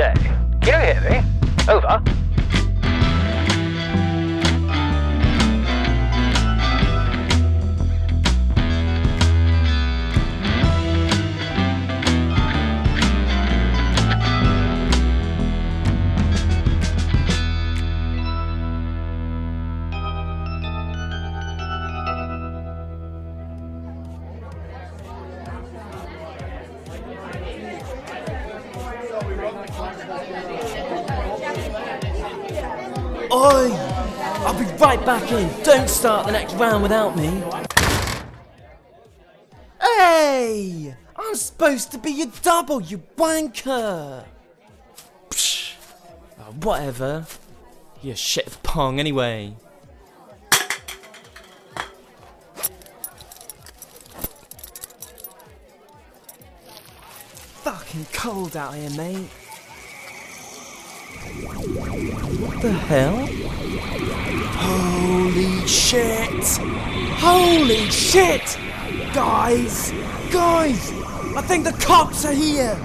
today. Can you hear me? Over. Oi! I'll be right back in. Don't start the next round without me. Hey! I'm supposed to be your double, you wanker! Psh, whatever. You're shit of pong anyway. Fucking cold out here, mate. What the hell? Holy shit! Holy shit! Guys! Guys! I think the cops are here!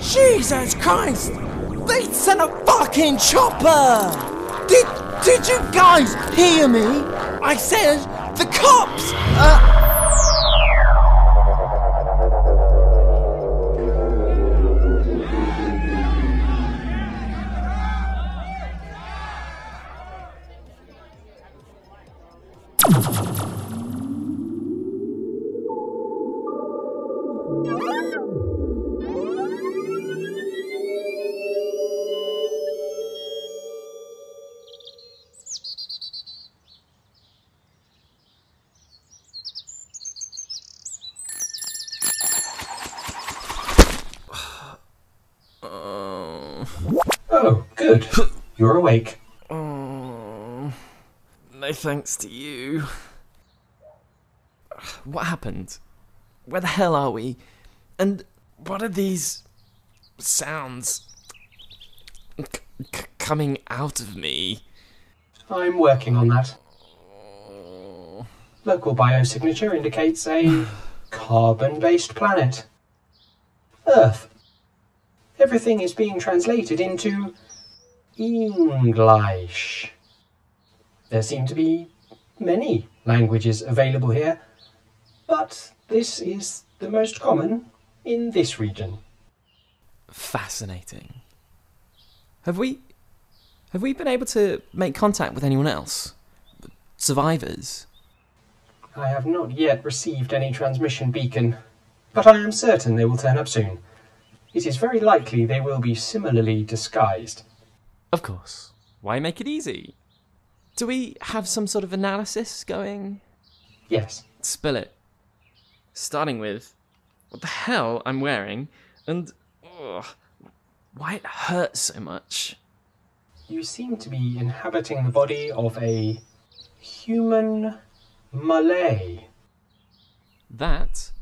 Jesus Christ! They sent a fucking chopper! Did you guys hear me? I said the cops are... Oh, good. You're awake. Oh, no thanks to you. What happened? Where the hell are we? And what are these sounds coming out of me? I'm working on that. Local biosignature indicates a carbon-based planet. Earth. Everything is being translated into English. There seem to be many languages available here, but this is the most common in this region. Fascinating. Have we been able to make contact with anyone else? Survivors? I have not yet received any transmission beacon, but I am certain they will turn up soon. It is very likely they will be similarly disguised. Of course. Why make it easy? Do we have some sort of analysis going? Yes. Spill it. Starting with what the hell I'm wearing and why it hurts so much. You seem to be inhabiting the body of a human Malay. That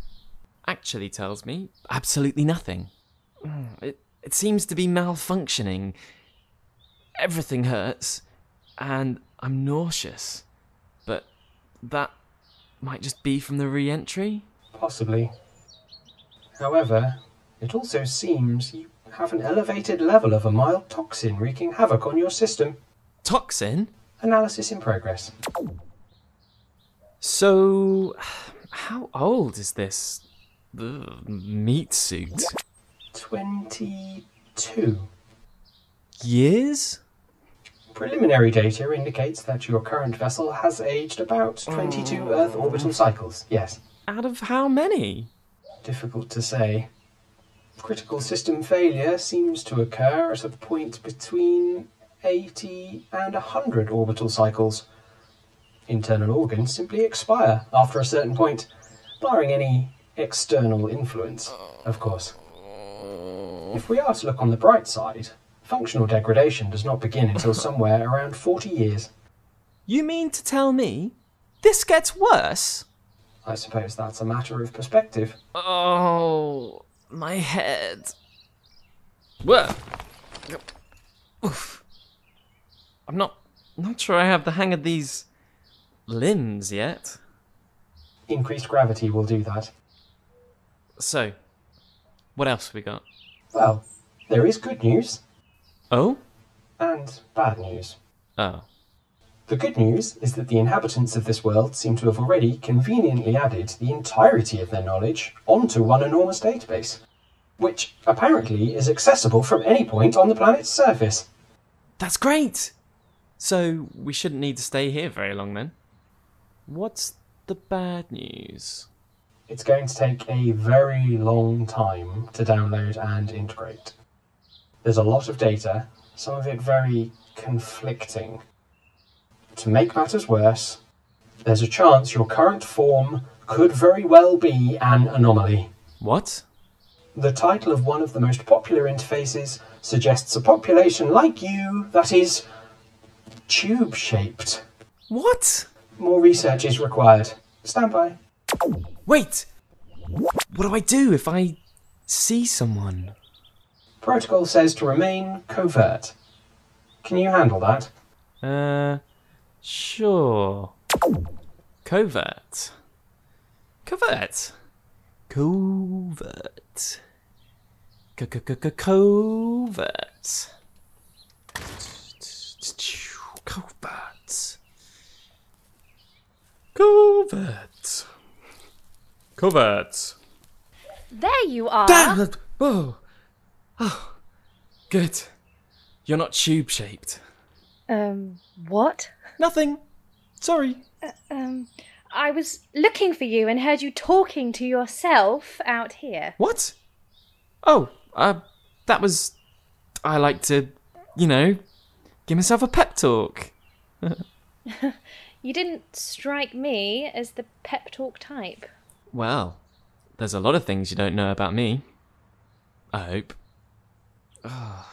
actually tells me absolutely nothing. It seems to be malfunctioning. Everything hurts, and I'm nauseous. But that might just be from the re-entry? Possibly. However, it also seems you have an elevated level of a mild toxin wreaking havoc on your system. Toxin? Analysis in progress. So, how old is this meat suit? 22 years? Preliminary data indicates that your current vessel has aged about 22 Earth orbital cycles, yes. Out of how many? Difficult to say. Critical system failure seems to occur at a point between 80 and 100 orbital cycles. Internal organs simply expire after a certain point, barring any external influence, of course. If we are to look on the bright side, functional degradation does not begin until somewhere around 40 years. You mean to tell me this gets worse? I suppose that's a matter of perspective. Oh, my head. Whoa. Oof. I'm not sure I have the hang of these limbs yet. Increased gravity will do that. So, what else have we got? Well, There is good news. Oh? And bad news. Oh. The good news is that the inhabitants of this world seem to have already conveniently added the entirety of their knowledge onto one enormous database, which apparently is accessible from any point on the planet's surface. That's great! So we shouldn't need to stay here very long then. What's the bad news? It's going to take a very long time to download and integrate. There's a lot of data, some of it very conflicting. To make matters worse, there's a chance your current form could very well be an anomaly. What? The title of one of the most popular interfaces suggests a population like you that is tube-shaped. What? More research is required. Stand by. Wait! What do I do if I see someone? Protocol says to remain covert. Can you handle that? Sure. Covert. Covert. Covert. Covert. Covert. Covert. Covert. There you are. Damn it. Oh. Oh. Good. You're not tube-shaped. What? Nothing. Sorry. I was looking for you and heard you talking to yourself out here. What? Oh, that was... I like to, you know, give myself a pep talk. You didn't strike me as the pep talk type. Well, there's a lot of things you don't know about me. I hope. Oh.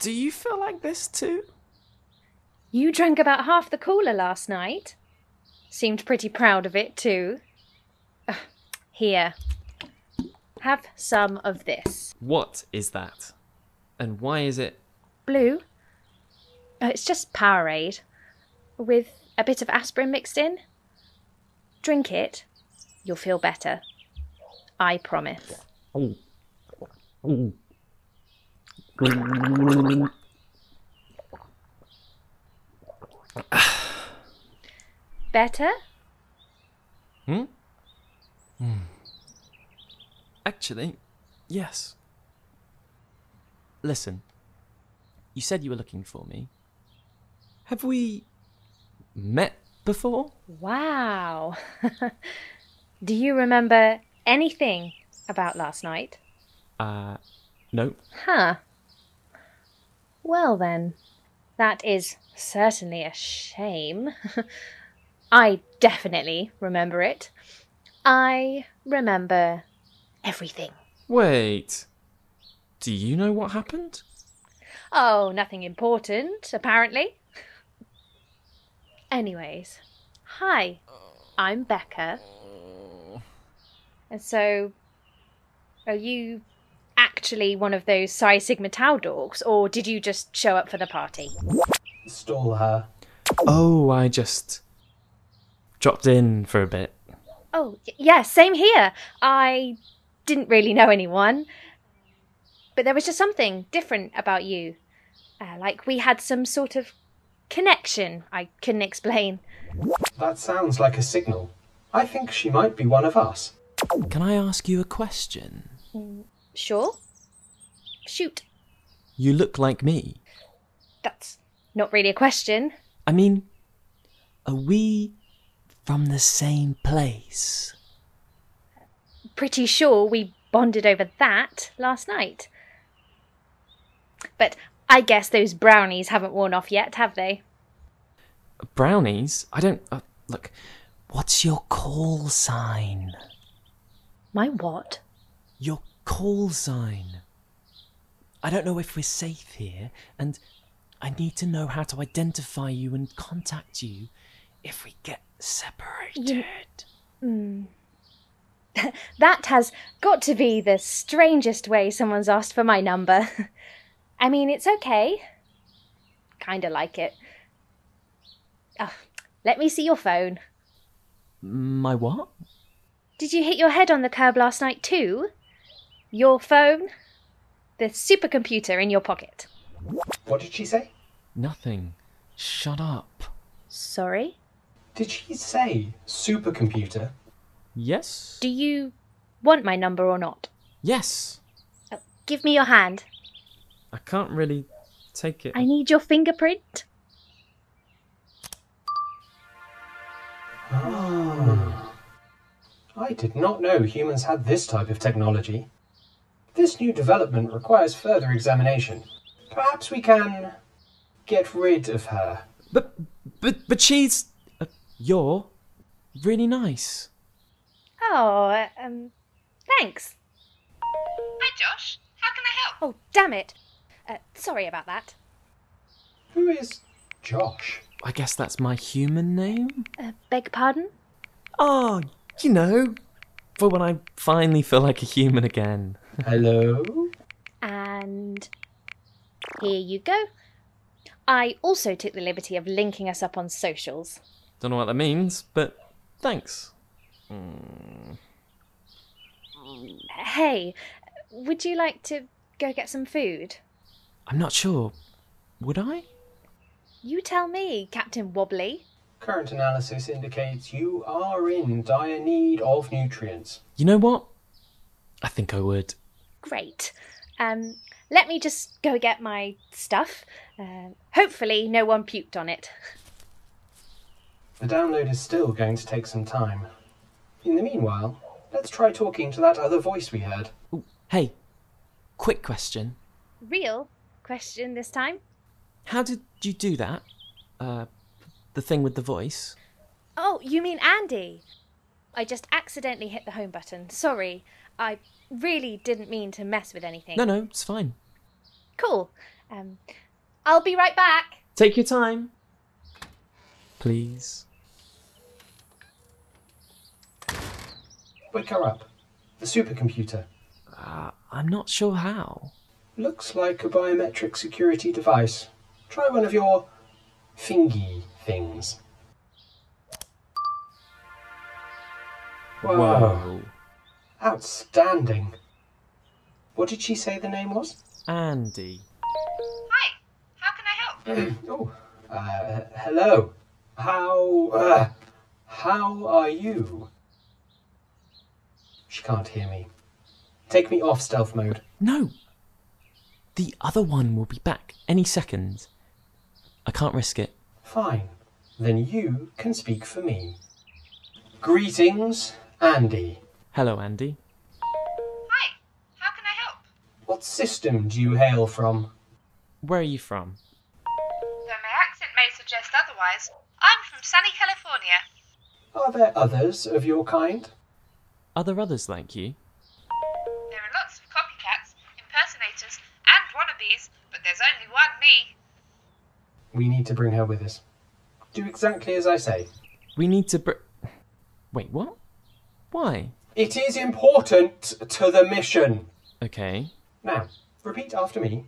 Do you feel like this too? You drank about half the cooler last night. Seemed pretty proud of it too. Here. Have some of this. What is that? And why is it... blue. It's just Powerade. With a bit of aspirin mixed in. Drink it. You'll feel better. I promise. Better? Actually, yes. Listen, you said you were looking for me. Have we met before? Wow. Do you remember anything about last night? No. Huh. Well then, that is certainly a shame. I definitely remember it. I remember everything. Wait, do you know what happened? Oh, nothing important, apparently. Anyways, hi, I'm Becca. And so, are you actually one of those Psi Sigma Tau dogs, or did you just show up for the party? Stall her. Oh, I just... dropped in for a bit. Oh, yeah, same here. I didn't really know anyone. But there was just something different about you. Like we had some sort of connection I couldn't explain. That sounds like a signal. I think she might be one of us. Can I ask you a question? Sure. Shoot. You look like me. That's not really a question. I mean, are we... from the same place? Pretty sure we bonded over that last night. But I guess those brownies haven't worn off yet, have they? Brownies? I don't... look, what's your call sign? My what? Your call sign. I don't know if we're safe here, and I need to know how to identify you and contact you if we get separated. That has got to be the strangest way someone's asked for my number. I mean, it's okay. Kinda like it. Oh, let me see your phone. My what? Did you hit your head on the curb last night too? Your phone? the supercomputer in your pocket. What did she say? Nothing. Shut up. Sorry? Did she say supercomputer? Yes. Do you want my number or not? Yes. Oh, give me your hand. I can't really take it. I need your fingerprint. Oh. I did not know humans had this type of technology. This new development requires further examination. Perhaps we can get rid of her. But she's... you're really nice. Oh, thanks. Hi Josh, how can I help? Oh, damn it. Sorry about that. Who is Josh? I guess that's my human name. Beg pardon? Oh, you know, for when I finally feel like a human again. Hello? And here you go. I also took the liberty of linking us up on socials. Don't know what that means, but thanks. Hey, would you like to go get some food? I'm not sure. Would I? You tell me, Captain Wobbly. Current analysis indicates you are in dire need of nutrients. You know what? I think I would. Great. Let me just go get my stuff. Hopefully no one puked on it. The download is still going to take some time. In the meanwhile, let's try talking to that other voice we heard. Ooh, hey, quick question. Real question this time? How did you do that? The thing with the voice? Oh, you mean Andy? I just accidentally hit the home button. Sorry, I really didn't mean to mess with anything. No, it's fine. Cool. I'll be right back. Take your time. Please. Wake her up. The supercomputer. I'm not sure how. Looks like a biometric security device. Try one of your fingy things. Whoa. Outstanding. What did she say the name was? Andy. Hi, how can I help? Hello. How are you? She can't hear me. Take me off stealth mode. No! The other one will be back any second. I can't risk it. Fine. Then you can speak for me. Greetings, Andy. Hello, Andy. Hi, how can I help? What system do you hail from? Where are you from? Though my accent may suggest otherwise, I'm from sunny California. Are there others of your kind? Are there others like you? There are lots of copycats, impersonators, and wannabes, but there's only one me. We need to bring her with us. Do exactly as I say. We need to Wait, what? Why? It is important to the mission. Okay. Now, repeat after me.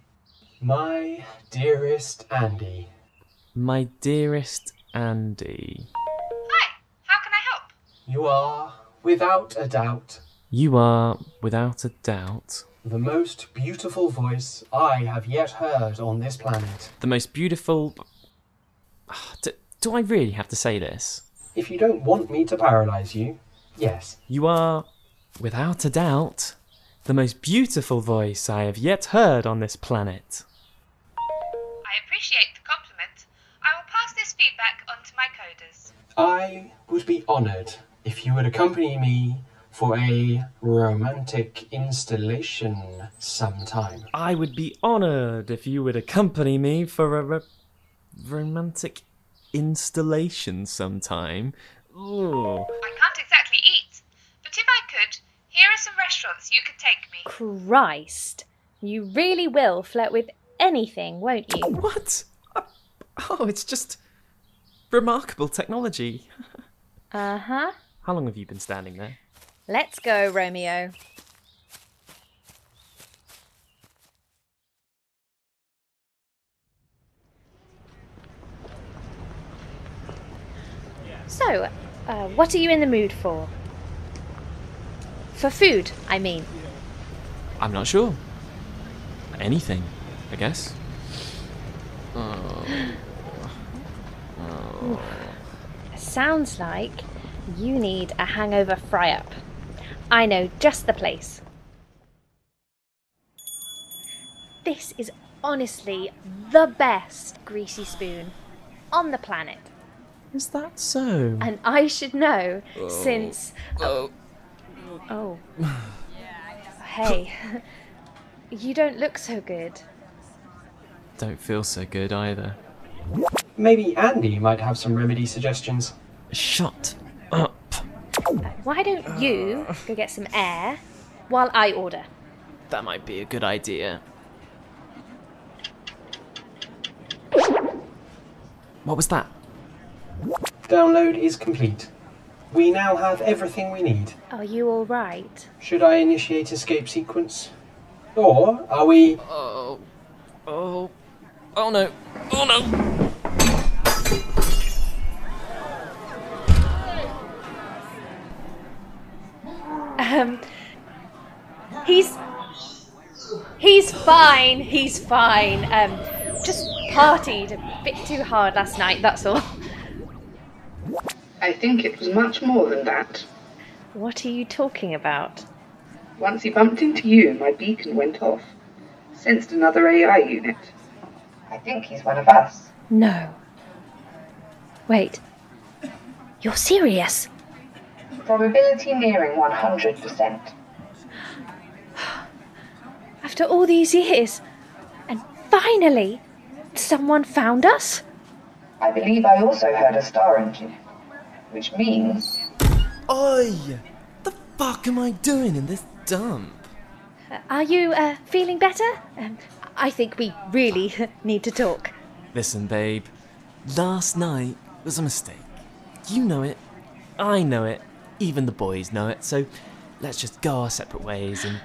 My dearest Andy. My dearest Andy. Hi, how can I help? You are... without a doubt. You are, without a doubt, the most beautiful voice I have yet heard on this planet. The most beautiful... Do I really have to say this? If you don't want me to paralyse you, yes. You are, without a doubt, the most beautiful voice I have yet heard on this planet. I appreciate the compliment. I will pass this feedback on to my coders. I would be honoured if you would accompany me for a romantic installation sometime. I would be honoured if you would accompany me for a romantic installation sometime. Ooh. I can't exactly eat, but if I could, here are some restaurants you could take me. Christ, you really will flirt with anything, won't you? What? Oh, it's just remarkable technology. Uh-huh. How long have you been standing there? Let's go, Romeo. So, what are you in the mood for? For food, I mean. I'm not sure. anything, I guess. Sounds like you need a hangover fry-up. I know just the place. This is honestly the best greasy spoon on the planet. Is that so? And I should know since... Hey, you don't look so good. Don't feel so good either. Maybe Andy might have some remedy suggestions. Shut up. Why don't you go get some air while I order? That might be a good idea. What was that? Download is complete. We now have everything we need. Are you all right? Should I initiate escape sequence? Or are we... Oh no. Oh no. He's fine. He's fine. Just partied a bit too hard last night. That's all. I think it was much more than that. What are you talking about? Once he bumped into you, my beacon went off. Sensed another AI unit. I think he's one of us. No. Wait. You're serious? Probability nearing 100%. After all these years, and finally, someone found us? I believe I also heard a star engine, which means... Oi! The fuck am I doing in this dump? Are you feeling better? I think we really need to talk. Listen, babe, last night was a mistake. You know it, I know it. Even the boys know it, so let's just go our separate ways and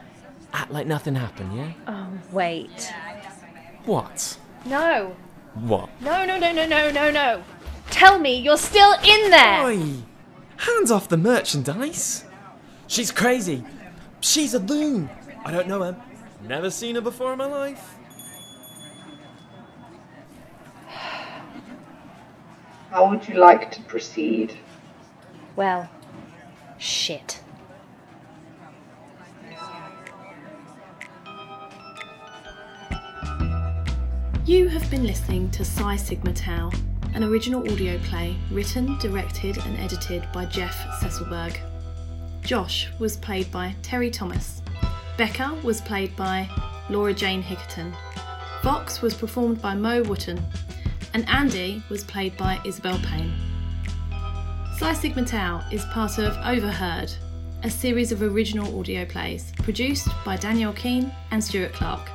act like nothing happened, yeah? Oh, wait. What? No. What? No. Tell me you're still in there! Oi! Hands off the merchandise! She's crazy. She's a loon. I don't know her. Never seen her before in my life. How would you like to proceed? Well... shit. You have been listening to Psi Sigma Tau, an original audio play written, directed and edited by Jeff Sesselberg. Josh was played by Terry Thomas. Becca was played by Laura Jayne Hickerton. Vox was performed by Mo Wootten. And Andy was played by Isobel Payne. Psi Sigma Tau is part of Overheard, a series of original audio plays produced by Danielle Keene and Stuart Clark,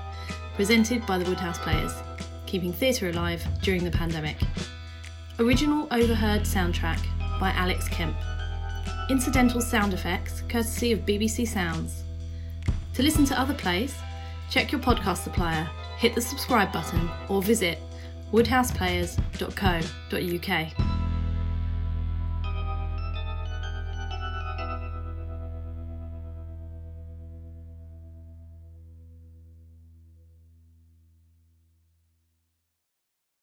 presented by the Woodhouse Players, keeping theatre alive during the pandemic. Original Overheard soundtrack by Alex Kemp. Incidental sound effects courtesy of BBC Sounds. To listen to other plays, check your podcast supplier, hit the subscribe button or visit woodhouseplayers.co.uk.